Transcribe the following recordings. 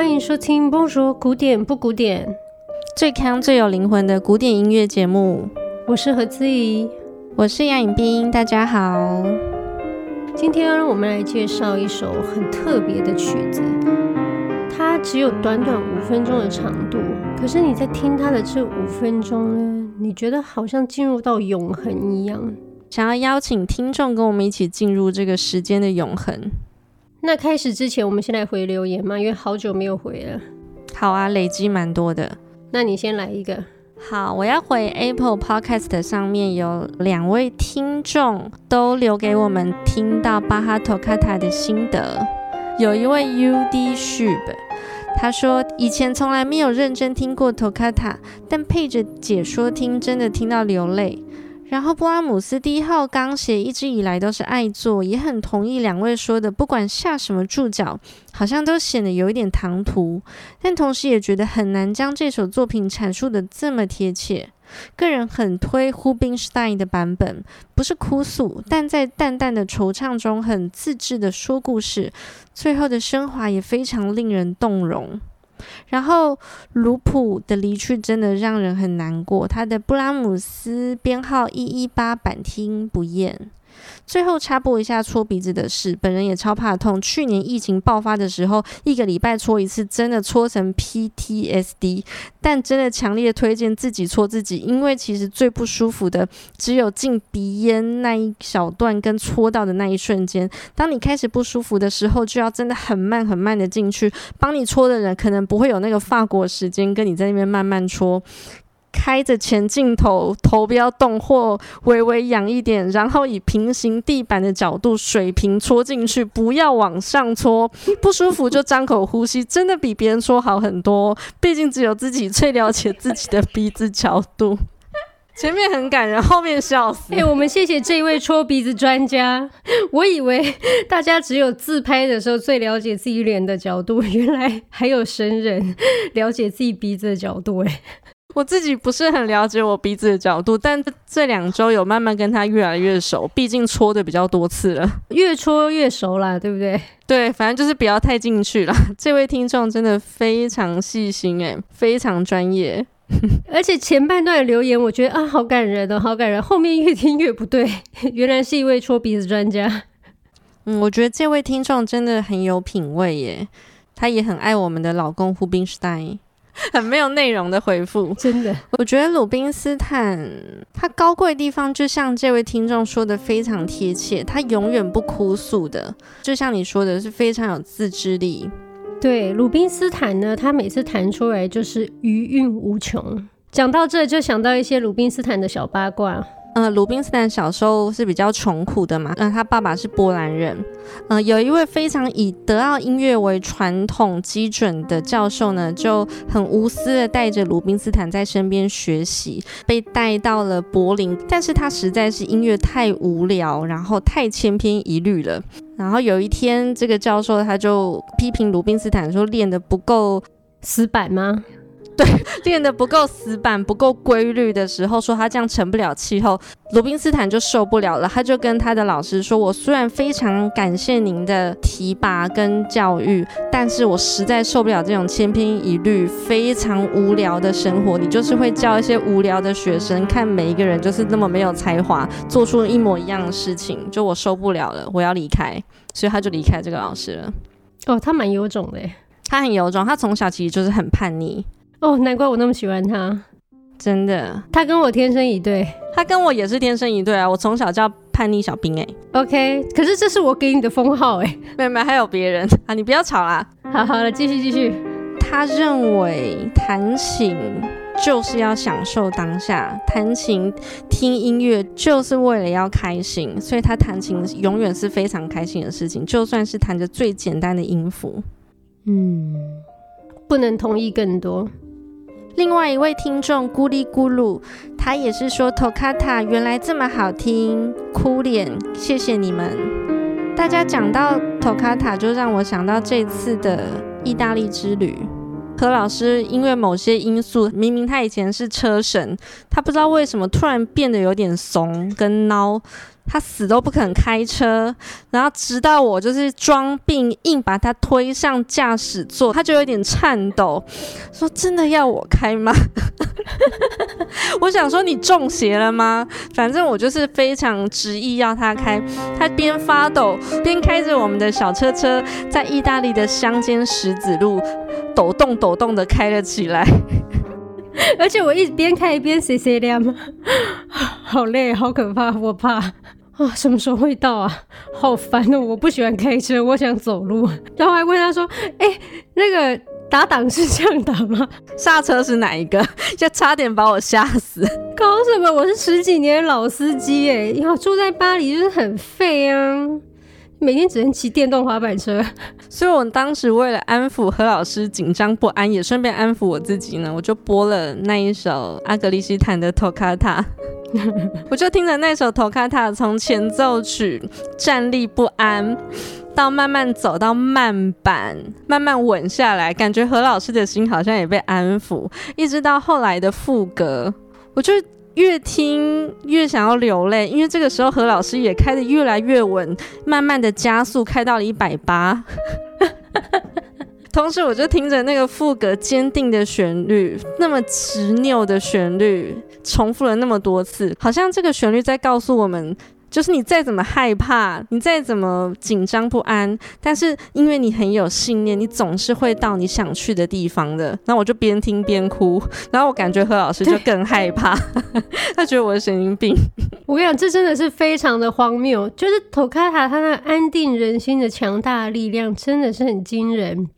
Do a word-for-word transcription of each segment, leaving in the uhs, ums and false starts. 欢迎收听《Bonjour古典不古典》，最康最有灵魂的古典音乐节目。我是何姿怡，我是杨颖彬，大家好。今天我们来介绍一首很特别的曲子，它只有短短五分钟的长度，可是你在听它的这五分钟呢，你觉得好像进入到永恒一样。想要邀请听众跟我们一起进入这个时间的永恒。那开始之前，我们先来回留言嘛，因为好久没有回了。好啊，累积蛮多的。那你先来一个。好，我要回 Apple Podcast 上面有两位听众都留给我们听到巴哈 Toccata 的心得。有一位 U D Shib， 他说以前从来没有认真听过 Toccata， 但配着解说听，真的听到流泪。然后布拉姆斯第一号钢协一直以来都是爱做，也很同意两位说的，不管下什么注脚好像都显得有一点唐突，但同时也觉得很难将这首作品阐述的这么贴切。个人很推 Rubinstein 的版本，不是哭诉，但在淡淡的惆怅中很自制的说故事，最后的升华也非常令人动容。然后卢普的离去真的让人很难过，他的布拉姆斯编号一一八版听不厌。最后插播一下搓鼻子的事，本人也超怕痛，去年疫情爆发的时候一个礼拜搓一次，真的搓成 P T S D， 但真的强烈推荐自己搓自己，因为其实最不舒服的只有进鼻咽那一小段跟搓到的那一瞬间，当你开始不舒服的时候就要真的很慢很慢的进去，帮你搓的人可能不会有那个法国时间跟你在那边慢慢搓，开着前镜头，头不要动或微微仰一点，然后以平行地板的角度水平戳进去，不要往上戳，不舒服就张口呼吸，真的比别人戳好很多，毕竟只有自己最了解自己的鼻子角度。前面很感人，后面笑死。欸，我们谢谢这位戳鼻子专家。我以为大家只有自拍的时候最了解自己脸的角度，原来还有神人了解自己鼻子的角度。欸，我自己不是很了解我鼻子的角度，但这两周有慢慢跟他越来越熟，毕竟戳的比较多次了，越戳越熟啦，对不对？对，反正就是不要太进去啦。这位听众真的非常细心，欸，非常专业。而且前半段的留言我觉得啊，好感人哦，好感人，后面越听越不对，原来是一位戳鼻子专家。嗯，我觉得这位听众真的很有品味耶，他也很爱我们的老公 Rubinstein。很没有内容的回复，真的。我觉得鲁宾斯坦他高贵的地方就像这位听众说的非常贴切，他永远不哭诉的，就像你说的是非常有自制力。对，鲁宾斯坦呢，他每次弹出来就是余韵无穷。讲到这就想到一些鲁宾斯坦的小八卦。呃，鲁宾斯坦小时候是比较穷苦的嘛，呃，他爸爸是波兰人。呃，有一位非常以德奥音乐为传统基准的教授呢，就很无私的带着鲁宾斯坦在身边学习，被带到了柏林，但是他实在是音乐太无聊，然后太千篇一律了。然后有一天，这个教授他就批评鲁宾斯坦说练得不够死板吗？对，练得不够死板不够规律的时候，说他这样成不了气候，鲁宾斯坦就受不了了，他就跟他的老师说，我虽然非常感谢您的提拔跟教育，但是我实在受不了这种千篇一律非常无聊的生活，你就是会教一些无聊的学生，看每一个人就是那么没有才华，做出一模一样的事情，就我受不了了，我要离开，所以他就离开这个老师了。哦，他蛮有种的耶，他很有种，他从小其实就是很叛逆。哦，难怪我那么喜欢他，真的，他跟我天生一对，他跟我也是天生一对啊！我从小叫叛逆小兵哎、欸、，OK， 可是这是我给你的封号哎、欸，没有没有，还有别人啊，你不要吵啦，好好了，继续继续。他认为弹琴就是要享受当下，弹琴听音乐就是为了要开心，所以他弹琴永远是非常开心的事情，就算是弹着最简单的音符。嗯，不能同意更多。另外一位听众咕哩咕噜，他也是说 Toccata 原来这么好听，哭脸，谢谢你们。大家讲到 Toccata 就让我想到这次的意大利之旅，何老师因为某些因素，明明他以前是车神，他不知道为什么突然变得有点怂跟孬，他死都不肯开车，然后直到我就是装病硬把他推上驾驶座，他就有点颤抖说真的要我开吗？我想说你中邪了吗？反正我就是非常执意要他开，他边发抖边开着我们的小车车在意大利的乡间石子路抖动抖动的开了起来。而且我一边开一边 C C 亮，好累好可怕，我怕啊，什么时候会到啊？好烦哦，我不喜欢开车，我想走路。然后还问他说哎、欸，那个打档是这样打吗？刹车是哪一个？就差点把我吓死。搞什么，我是十几年的老司机耶，住在巴黎就是很废啊，每天只能骑电动滑板车。所以我当时为了安抚何老师紧张不安，也顺便安抚我自己呢，我就播了那一首阿格里希弹的 Toccata。 我就听着那首 Toccata 从前奏曲站立不安到慢慢走到慢板，慢慢稳下来，感觉何老师的心好像也被安抚，一直到后来的副歌，我就越听越想要流泪，因为这个时候何老师也开得越来越稳，慢慢的加速开到了一百八十。同时我就听着那个副歌坚定的旋律，那么执拗的旋律重复了那么多次，好像这个旋律在告诉我们，就是你再怎么害怕，你再怎么紧张不安，但是因为你很有信念，你总是会到你想去的地方的。然后我就边听边哭，然后我感觉何老师就更害怕，他觉得我是神经病。我跟你讲，这真的是非常的荒谬，就是Toccata他那安定人心的强大的力量真的是很惊人。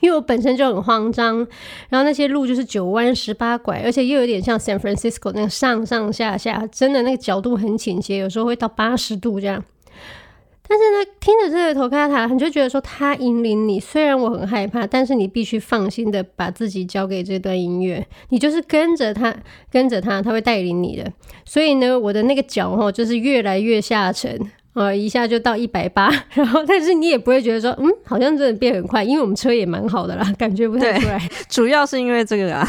因为我本身就很慌张，然后那些路就是九弯十八拐，而且又有点像 San Francisco 那个上上下下，真的那个角度很倾斜，有时候会到八十度这样。但是呢，听着这个Toccata你就觉得说他引领你，虽然我很害怕，但是你必须放心的把自己交给这段音乐，你就是跟着他跟着他，他会带领你的。所以呢，我的那个脚、哦、就是越来越下沉，呃，一下就到一百八十，然后但是你也不会觉得说，嗯，好像真的变很快，因为我们车也蛮好的啦，感觉不太出来。主要是因为这个啊，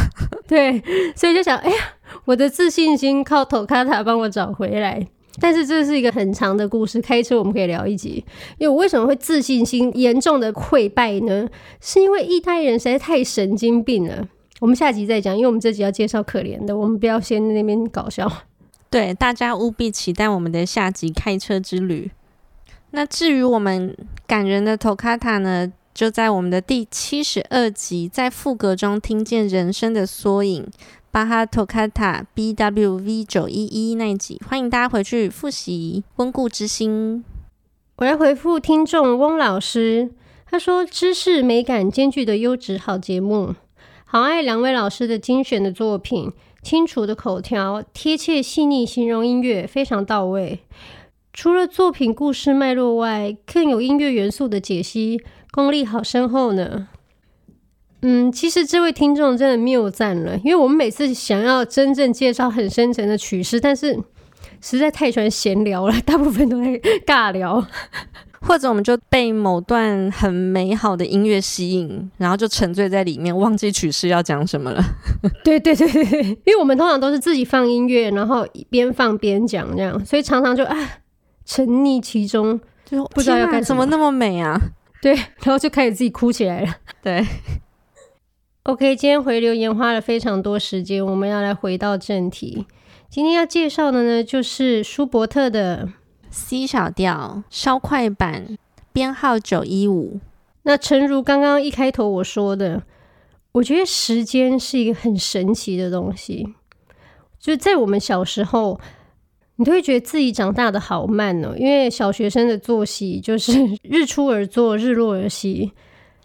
对，所以就想，哎呀，我的自信心靠Toccata帮我找回来。但是这是一个很长的故事，开车我们可以聊一集。因为我为什么会自信心严重的溃败呢？是因为意大利人实在太神经病了。我们下集再讲，因为我们这集要介绍可怜的，我们不要先那边搞笑。对，大家务必期待我们的下集开车之旅。那至于我们感人的Toccata呢，就在我们的第七十二集，在副歌中听见人生的缩影，巴哈Toccata B W V 九一一 那一集，欢迎大家回去复习温故知新。我来回复听众翁老师，他说知识美感兼具的优质好节目，好爱两位老师的精选的作品，清楚的口条，贴切细腻形容音乐，非常到位。除了作品故事脉络外，更有音乐元素的解析，功力好深厚呢。嗯，其实这位听众真的谬赞了，因为我们每次想要真正介绍很深层的曲式，但是实在太喜欢闲聊了，大部分都在尬聊。或者我们就被某段很美好的音乐吸引，然后就沉醉在里面，忘记曲式要讲什么了。对对对对，因为我们通常都是自己放音乐，然后边放边讲这样，所以常常就啊沉溺其中，就不知道要干什么。怎么那么美啊？对，然后就开始自己哭起来了。对。OK， 今天回留言花了非常多时间，我们要来回到正题。今天要介绍的呢，就是舒伯特的 C 小调稍快板编号九一五。那诚如刚刚一开头我说的，我觉得时间是一个很神奇的东西，就在我们小时候你都会觉得自己长大的好慢哦，因为小学生的作息就是日出而作日落而息。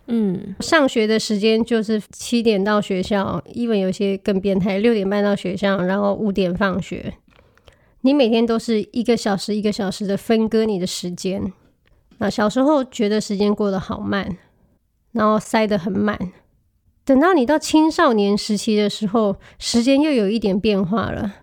嗯，上学的时间就是七点到学校，even有些更变态，六点半到学校，然后五点放学。你每天都是一个小时一个小时的分割你的时间。那小时候觉得时间过得好慢，然后塞得很满。等到你到青少年时期的时候，时间又有一点变化了。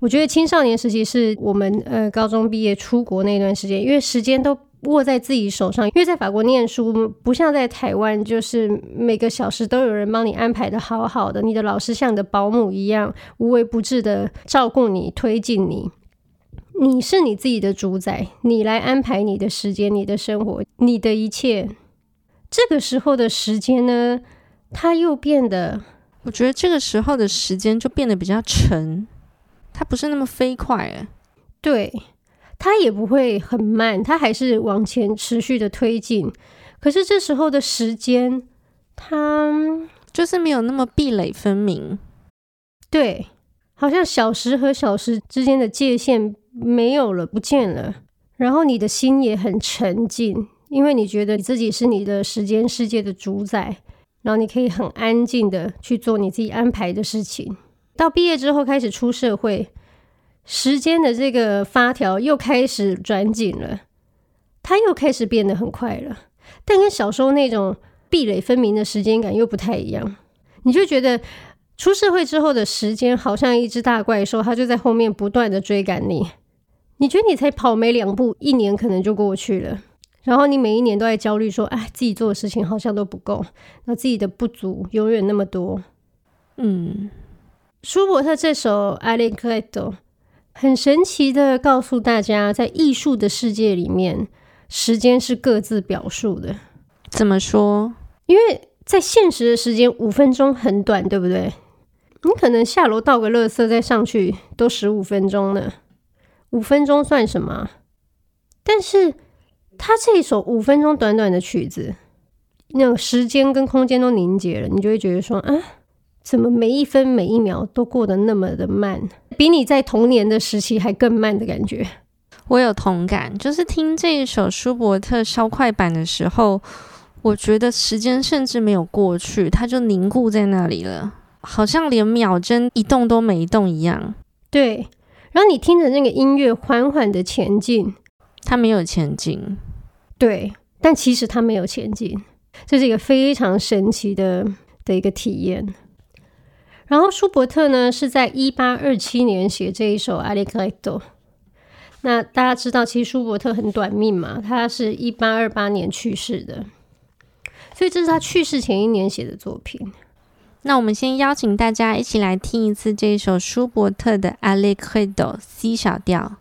我觉得青少年时期是我们呃高中毕业出国那段时间，因为时间都握在自己手上，因为在法国念书不像在台湾，就是每个小时都有人帮你安排的好好的，你的老师像你的保姆一样无微不至的照顾你推进你，你是你自己的主宰，你来安排你的时间，你的生活，你的一切。这个时候的时间呢，它又变得，我觉得这个时候的时间就变得比较沉，它不是那么飞快了，对，它也不会很慢，它还是往前持续的推进。可是这时候的时间，它就是没有那么壁垒分明，对，好像小时和小时之间的界限没有了，不见了。然后你的心也很沉静，因为你觉得你自己是你的时间世界的主宰，然后你可以很安静的去做你自己安排的事情。到毕业之后开始出社会，时间的这个发条又开始转紧了，它又开始变得很快了，但跟小时候那种壁垒分明的时间感又不太一样。你就觉得出社会之后的时间好像一只大怪兽，它就在后面不断的追赶你，你觉得你才跑没两步，一年可能就过去了。然后你每一年都在焦虑说，哎，自己做的事情好像都不够，那自己的不足永远那么多。嗯，舒伯特这首 Allegretto 很神奇的告诉大家，在艺术的世界里面，时间是各自表述的。怎么说？因为在现实的时间，五分钟很短，对不对？你可能下楼倒个垃圾再上去都十五分钟了，五分钟算什么？但是他这一首五分钟短短的曲子，那种时间跟空间都凝结了，你就会觉得说，啊，怎么每一分每一秒都过得那么的慢，比你在童年的时期还更慢的感觉。我有同感，就是听这一首舒伯特稍快版的时候，我觉得时间甚至没有过去，它就凝固在那里了，好像连秒针一动都没动一样。对，然后你听着那个音乐缓缓的前进，它没有前进，对，但其实它没有前进，这是一个非常神奇的的一个体验。然后舒伯特呢是在一八二七年写这一首 Allegretto。 那大家知道其实舒伯特很短命嘛，他是一八二八年去世的，所以这是他去世前一年写的作品。那我们先邀请大家一起来听一次这一首舒伯特的 Allegretto C 小调。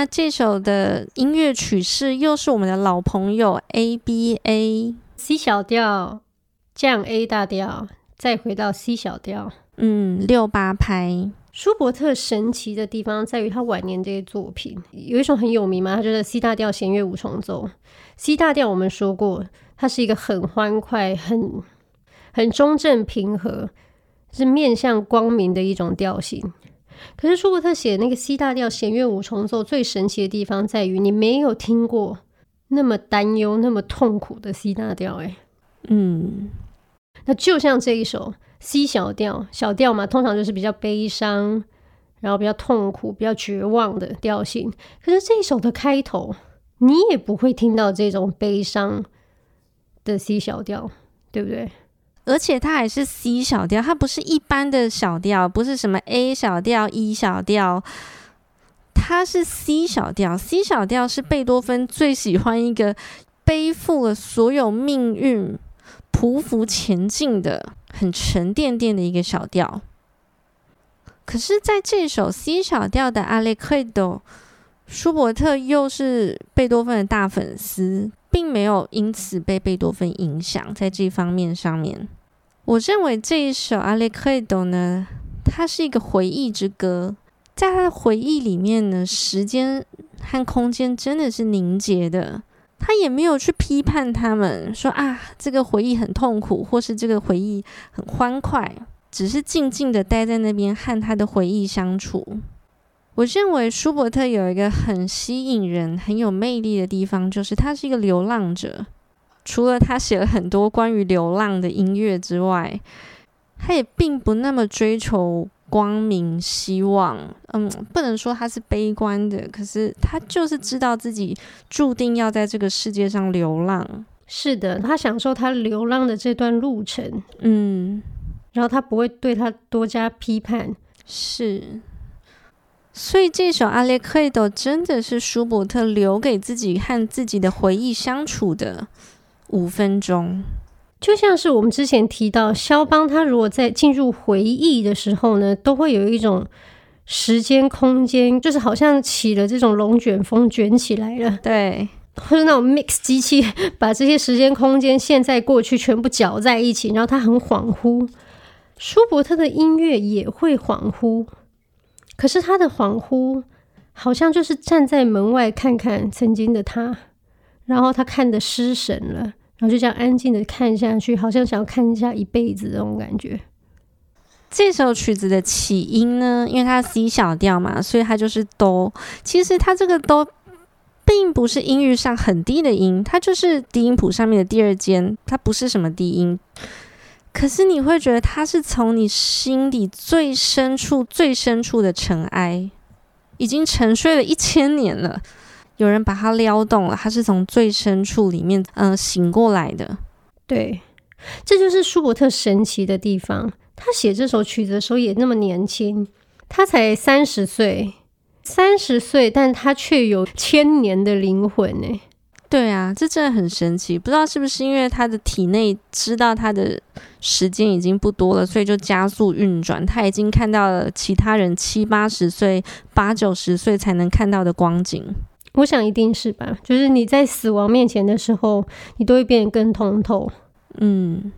那这首的音乐曲式又是我们的老朋友 A B A C 小调降 A 大调再回到 C 小调，嗯，六八拍。舒伯特神奇的地方在于他晚年这些作品有一首很有名嘛，他就是 C 大调弦乐五重奏。 C 大调我们说过它是一个很欢快很很中正平和，是面向光明的一种调性。可是舒伯特写那个 C 大调弦乐五重奏最神奇的地方在于你没有听过那么担忧那么痛苦的 C 大调、欸、嗯，那就像这一首 C 小调，小调嘛通常就是比较悲伤然后比较痛苦比较绝望的调性，可是这一首的开头你也不会听到这种悲伤的 C 小调，对不对？而且它还是 C 小调，它不是一般的小调，不是什么 A 小调 E 小调，它是 C 小调。 C 小调是贝多芬最喜欢一个背负了所有命运匍匐前进的很沉甸甸的一个小调。可是在这首 C 小调的 Allegretto， 舒伯特又是贝多芬的大粉丝，并没有因此被贝多芬影响。在这方面上面，我认为这一首 Allegretto 呢，它是一个回忆之歌。在它的回忆里面呢，时间和空间真的是凝结的，他也没有去批判他们说啊这个回忆很痛苦或是这个回忆很欢快，只是静静的待在那边和他的回忆相处。我认为舒伯特有一个很吸引人很有魅力的地方，就是他是一个流浪者。除了他写了很多关于流浪的音乐之外，他也并不那么追求光明希望，嗯，不能说他是悲观的，可是他就是知道自己注定要在这个世界上流浪。是的，他享受他流浪的这段路程，嗯，然后他不会对他多加批判。是，所以这首 Allegretto 真的是舒伯特留给自己和自己的回忆相处的五分钟。就像是我们之前提到肖邦他如果在进入回忆的时候呢，都会有一种时间空间就是好像起了这种龙卷风卷起来了，对，或是那种 mix 机器把这些时间空间现在过去全部搅在一起，然后他很恍惚。舒伯特的音乐也会恍惚，可是他的恍惚好像就是站在门外看看曾经的他，然后他看得失神了，然后就这样安静的看下去，好像想要看一下一辈子这种感觉。这首曲子的起音呢，因为它 C 小调嘛，所以它就是哆。其实它这个哆并不是音域上很低的音，它就是低音谱上面的第二间，它不是什么低音。可是你会觉得它是从你心底最深处最深处的尘埃，已经沉睡了一千年了，有人把它撩动了，它是从最深处里面、呃、醒过来的。对，这就是舒伯特神奇的地方。他写这首曲子的时候也那么年轻，他才三十岁三十岁，但他却有千年的灵魂耶。对啊，这真的很神奇。不知道是不是因为他的体内知道他的时间已经不多了，所以就加速运转。他已经看到了其他人七八十岁八九十岁才能看到的光景。我想一定是吧，就是你在死亡面前的时候，你都会变得更通透，嗯，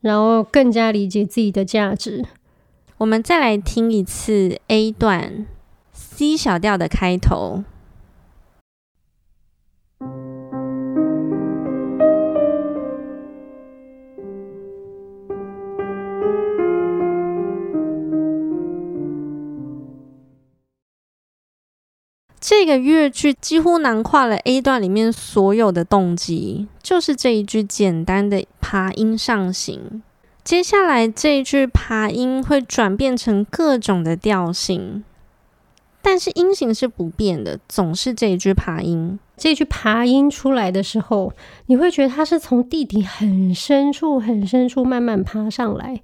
然后更加理解自己的价值。我们再来听一次 A 段 C 小调的开头。这个乐句几乎囊括了 A 段里面所有的动机，就是这一句简单的爬音上行。接下来这一句爬音会转变成各种的调性，但是音型是不变的，总是这一句爬音。这一句爬音出来的时候，你会觉得它是从地底很深处很深处慢慢爬上来，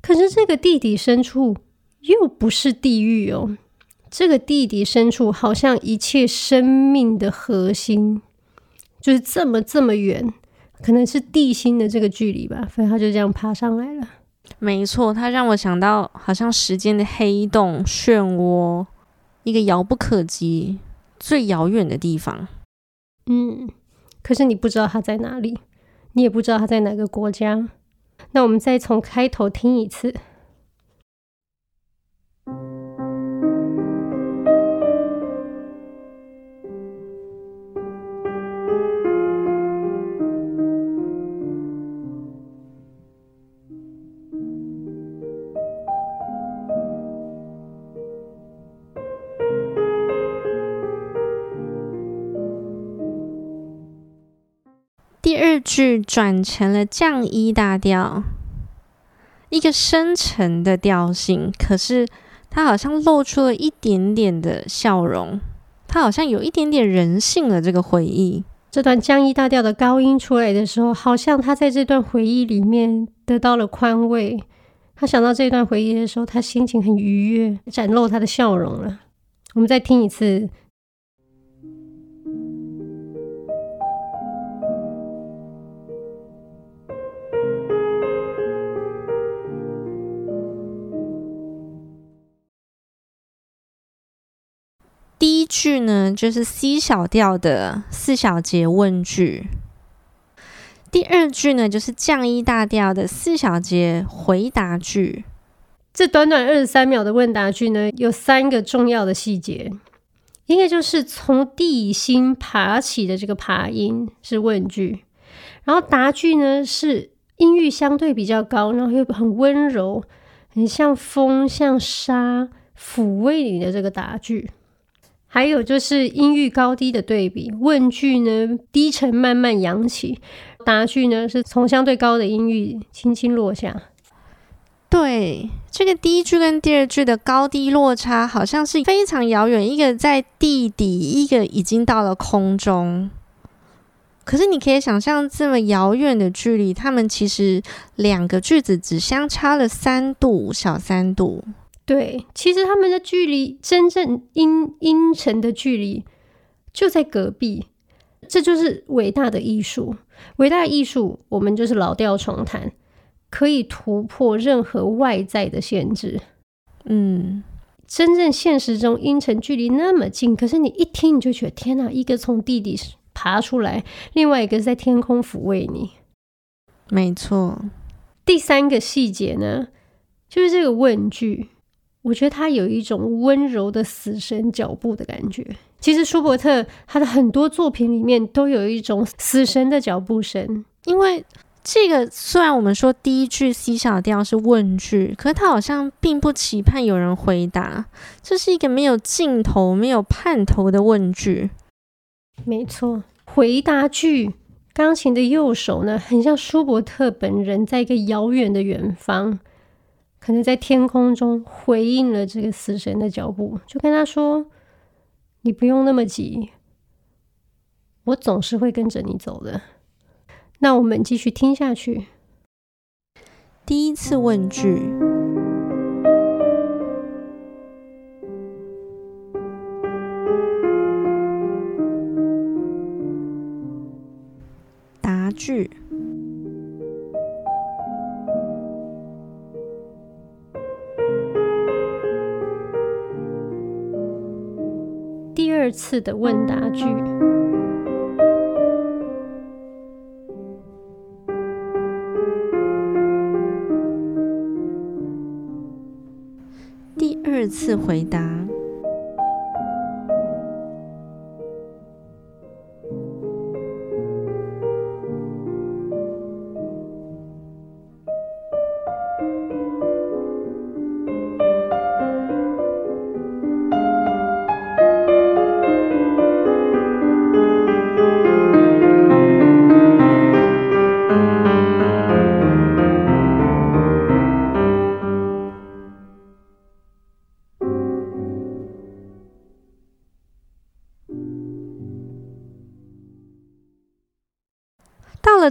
可是这个地底深处又不是地狱哦，这个地底深处好像一切生命的核心，就是这么这么远，可能是地心的这个距离吧，所以他就这样爬上来了。没错，他让我想到好像时间的黑洞漩涡，一个遥不可及最遥远的地方。嗯，可是你不知道它在哪里，你也不知道它在哪个国家。那我们再从开头听一次。第二句转成了降一大调，一个深沉的调性，可是它好像露出了一点点的笑容，它好像有一点点人性了。这个回忆，这段降一大调的高音出来的时候，好像他在这段回忆里面得到了宽慰，他想到这段回忆的时候，他心情很愉悦，展露他的笑容了。我们再听一次。第一句呢，就是 C 小调的四小节问句。第二句呢，就是降一大调的四小节回答句。这短短二十三秒的问答句呢，有三个重要的细节。一个就是从地心爬起的这个爬音是问句，然后答句呢是音域相对比较高，然后又很温柔，很像风像沙抚慰你的这个答句。还有就是音域高低的对比，问句呢低沉慢慢扬起，答句呢是从相对高的音域轻轻落下。对，这个第一句跟第二句的高低落差好像是非常遥远，一个在地底，一个已经到了空中。可是你可以想象这么遥远的距离，他们其实两个句子只相差了三度，小三度。对，其实他们的距离，真正音音程的距离就在隔壁。这就是伟大的艺术，伟大的艺术我们就是老调重弹，可以突破任何外在的限制。嗯，真正现实中音程距离那么近，可是你一听你就觉得天哪，一个从地底爬出来，另外一个在天空抚慰你。没错。第三个细节呢，就是这个问句，我觉得他有一种温柔的死神脚步的感觉。其实舒伯特他的很多作品里面都有一种死神的脚步声，因为这个虽然我们说第一句 C 小调是问句，可是他好像并不期盼有人回答，这是一个没有尽头没有盼头的问句。没错，回答句钢琴的右手呢，很像舒伯特本人在一个遥远的远方，可能在天空中回应了这个死神的脚步，就跟他说，你不用那么急，我总是会跟着你走的。那我们继续听下去。第一次问句。答句。第二次的问答句。第二次回答。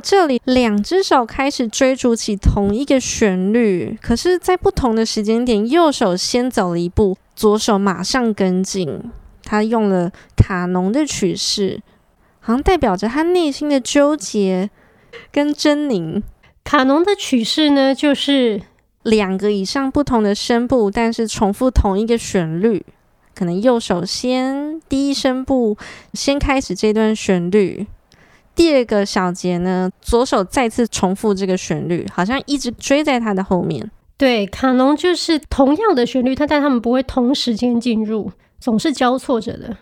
这里两只手开始追逐起同一个旋律，可是在不同的时间点，右手先走了一步，左手马上跟进。他用了卡农的曲式，好像代表着他内心的纠结跟狰狞。卡农的曲式呢，就是两个以上不同的声部，但是重复同一个旋律，可能右手先第一声部先开始这段旋律，第二个小节呢左手再次重复这个旋律，好像一直追在它的后面。对，卡农就是同样的旋律，但他们不会同时间进入，总是交错着的。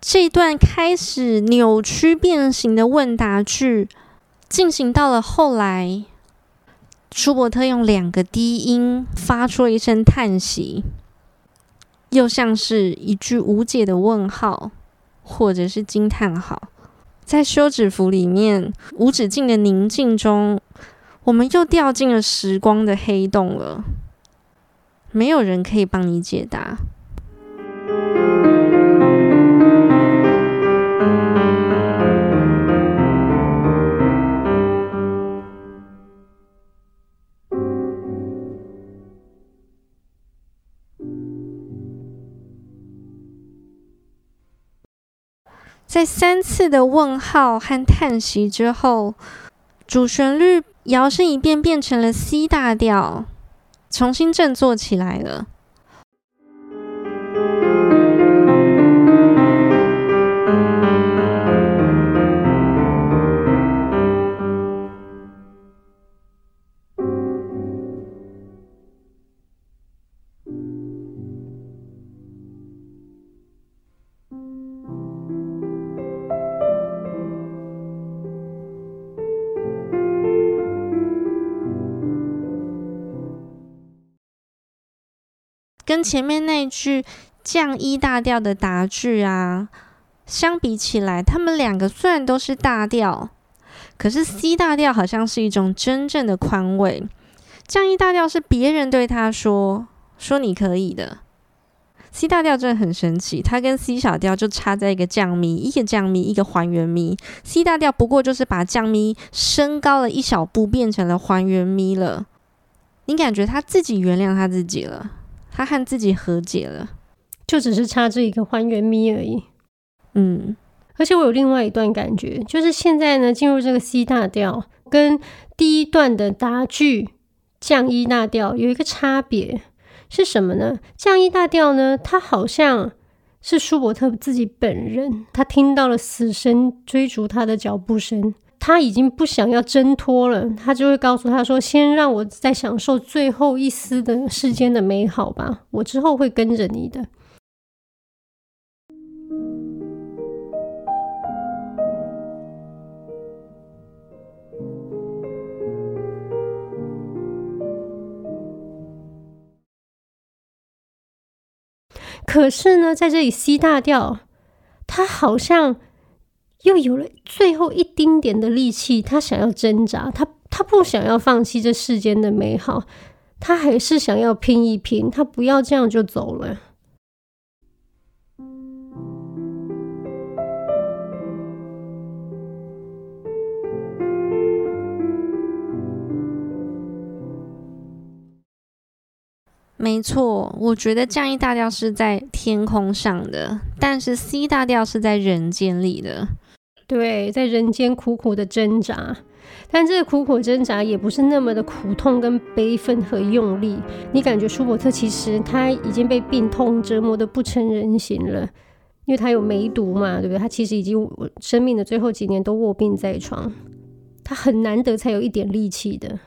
这一段开始扭曲变形的问答句进行到了后来，舒伯特用两个低音发出了一声叹息，又像是一句无解的问号或者是惊叹号。在休止符里面无止境的宁静中，我们又掉进了时光的黑洞了，没有人可以帮你解答。在三次的问号和叹息之后，主旋律摇身一变变成了 C 大调，重新振作起来了。跟前面那一句降E大调的答句啊相比起来，他们两个虽然都是大调，可是 C 大调好像是一种真正的宽慰，降E大调是别人对他说说你可以的。 C 大调真的很神奇，它跟 C 小调就差在一个降咪，一个降咪一个还原咪。 C 大调不过就是把降咪升高了一小步，变成了还原咪了。你感觉他自己原谅他自己了，他和自己和解了，就只是差这一个还原咪而已。嗯，而且我有另外一段感觉，就是现在呢进入这个 C 大调，跟第一段的答句降E大调有一个差别是什么呢？降E大调呢，它好像是舒伯特自己本人，他听到了死神追逐他的脚步声，他已经不想要挣脱了，他就会告诉他说，先让我再享受最后一丝的世间的美好吧，我之后会跟着你的。可是呢在这里 C 大调他好像又有了最后一丁点的力气，他想要挣扎，他他不想要放弃这世间的美好，他还是想要拼一拼，他不要这样就走了。没错，我觉得降E大调是在天空上的，但是 C 大调是在人间里的。对，在人间苦苦的挣扎，但这个苦苦挣扎也不是那么的苦痛跟悲愤和用力。你感觉舒伯特其实他已经被病痛折磨得不成人形了，因为他有梅毒嘛，对不对？他其实已经生命的最后几年都卧病在床，他很难得才有一点力气的。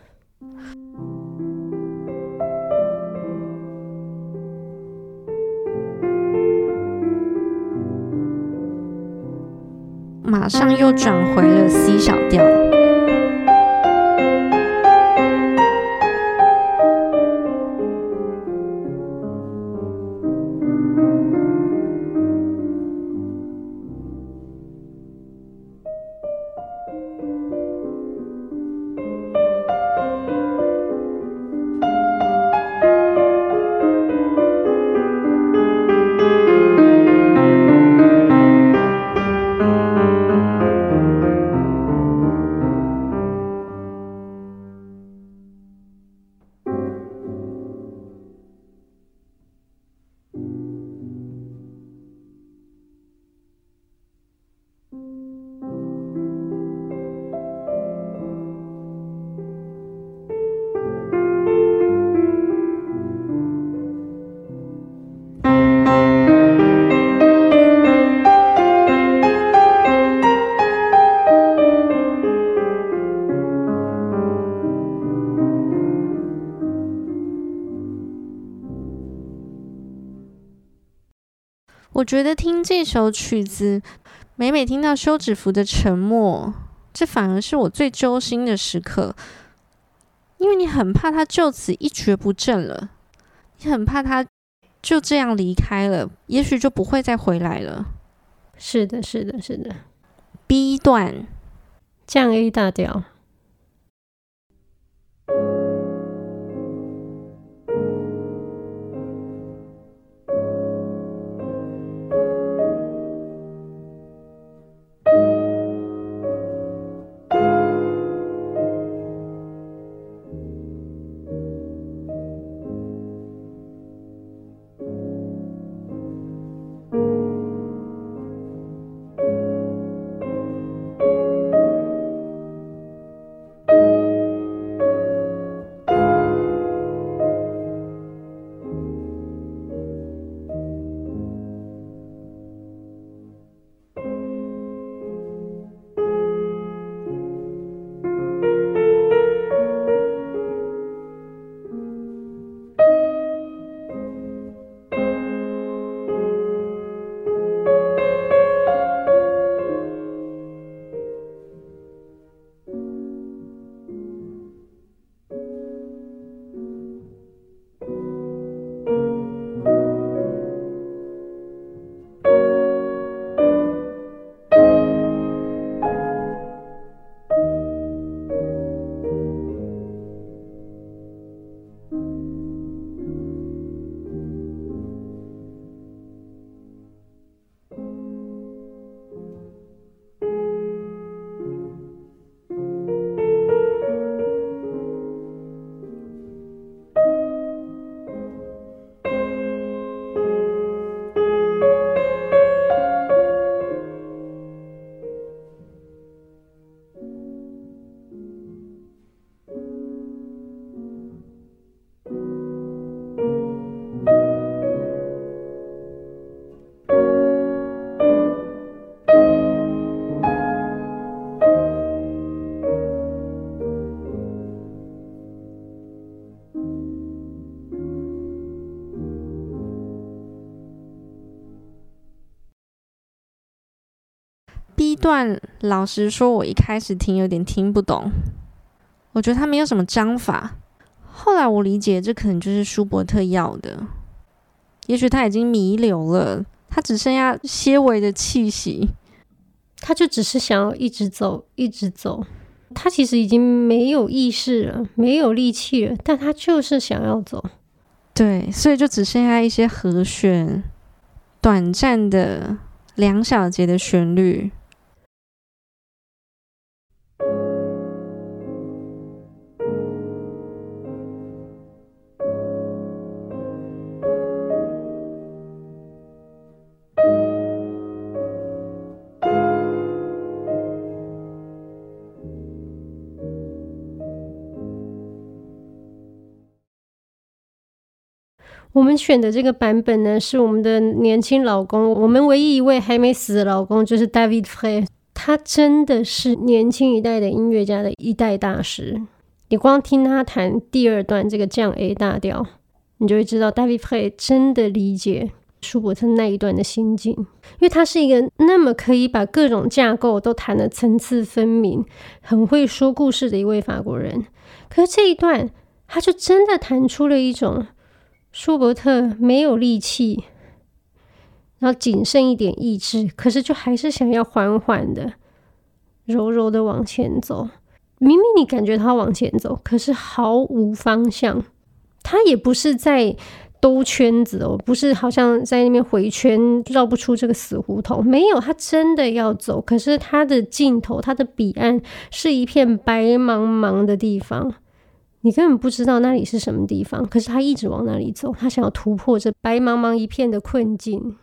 马上又转回了 C 小调，我觉得听这首曲子，每每听到休止符的沉默，这反而是我最揪心的时刻，因为你很怕他就此一蹶不振了，你很怕他就这样离开了，也许就不会再回来了。是的，是的，是的。B 段降 A 大调。B 段老实说我一开始听有点听不懂，我觉得他没有什么章法，后来我理解这可能就是舒伯特要的，也许他已经弥留了，他只剩下些微的气息，他就只是想要一直走一直走，他其实已经没有意识了，没有力气了，但他就是想要走。对，所以就只剩下一些和弦，短暂的两小节的旋律。我们选的这个版本呢，是我们的年轻老公，我们唯一一位还没死的老公就是 David Frey， 他真的是年轻一代的音乐家的一代大师。你光听他弹第二段这个降 A 大调，你就会知道 David Frey 真的理解舒伯特那一段的心境，因为他是一个那么可以把各种架构都弹得层次分明，很会说故事的一位法国人。可是这一段他就真的弹出了一种舒伯特没有力气，然后仅剩一点意志，可是就还是想要缓缓的柔柔的往前走，明明你感觉他往前走，可是毫无方向。他也不是在兜圈子哦，不是好像在那边回圈绕不出这个死胡同，没有，他真的要走，可是他的尽头，他的彼岸是一片白茫茫的地方，你根本不知道那里是什么地方，可是他一直往那里走，他想要突破这白茫茫一片的困境。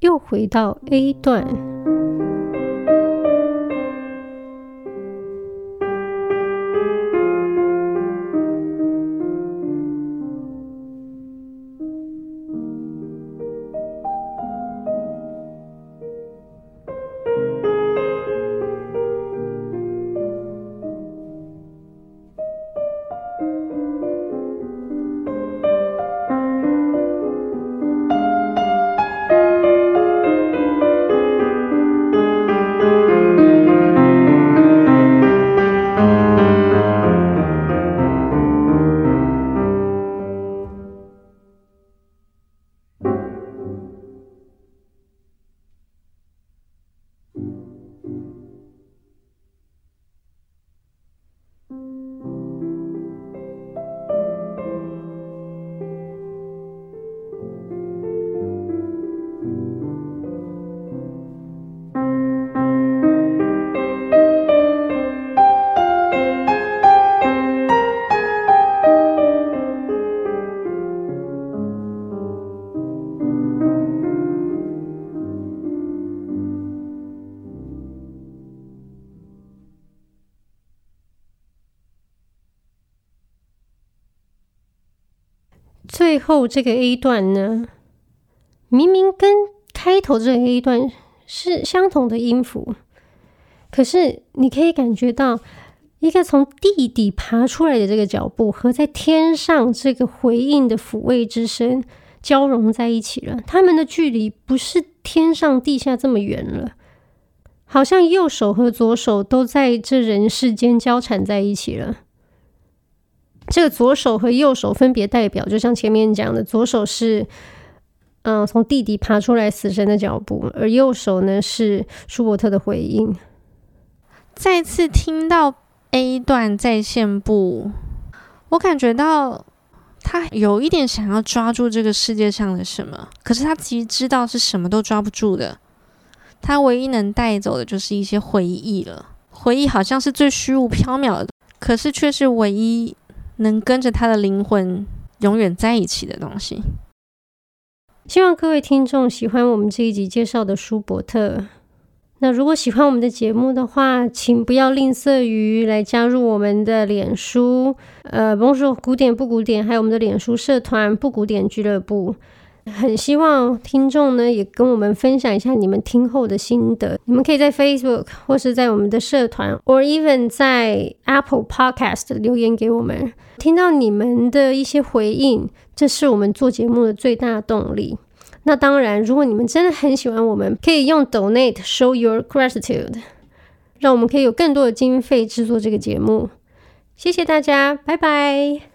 又回到 A 段，最后这个 A 段呢，明明跟开头这个 A 段是相同的音符，可是你可以感觉到一个从地底爬出来的这个脚步和在天上这个回应的抚慰之声交融在一起了，他们的距离不是天上地下这么远了，好像右手和左手都在这人世间交缠在一起了。这个左手和右手分别代表，就像前面讲的，左手是嗯、呃、从地底爬出来死神的脚步，而右手呢是舒伯特的回应。再次听到 A 段再现部，我感觉到他有一点想要抓住这个世界上的什么，可是他其实知道是什么都抓不住的，他唯一能带走的就是一些回忆了。回忆好像是最虚无缥缈的，可是却是唯一能跟着他的灵魂永远在一起的东西。希望各位听众喜欢我们这一集介绍的舒伯特。那如果喜欢我们的节目的话，请不要吝啬于来加入我们的脸书呃 Bonjour 古典不古典，还有我们的脸书社团不古典俱乐部。很希望听众呢也跟我们分享一下你们听后的心得，你们可以在 Facebook 或是在我们的社团 or even 在 Apple Podcast 留言给我们，听到你们的一些回应，这是我们做节目的最大动力。那当然，如果你们真的很喜欢我们，可以用 Donate Show Your Gratitude， 让我们可以有更多的经费制作这个节目。谢谢大家，拜拜。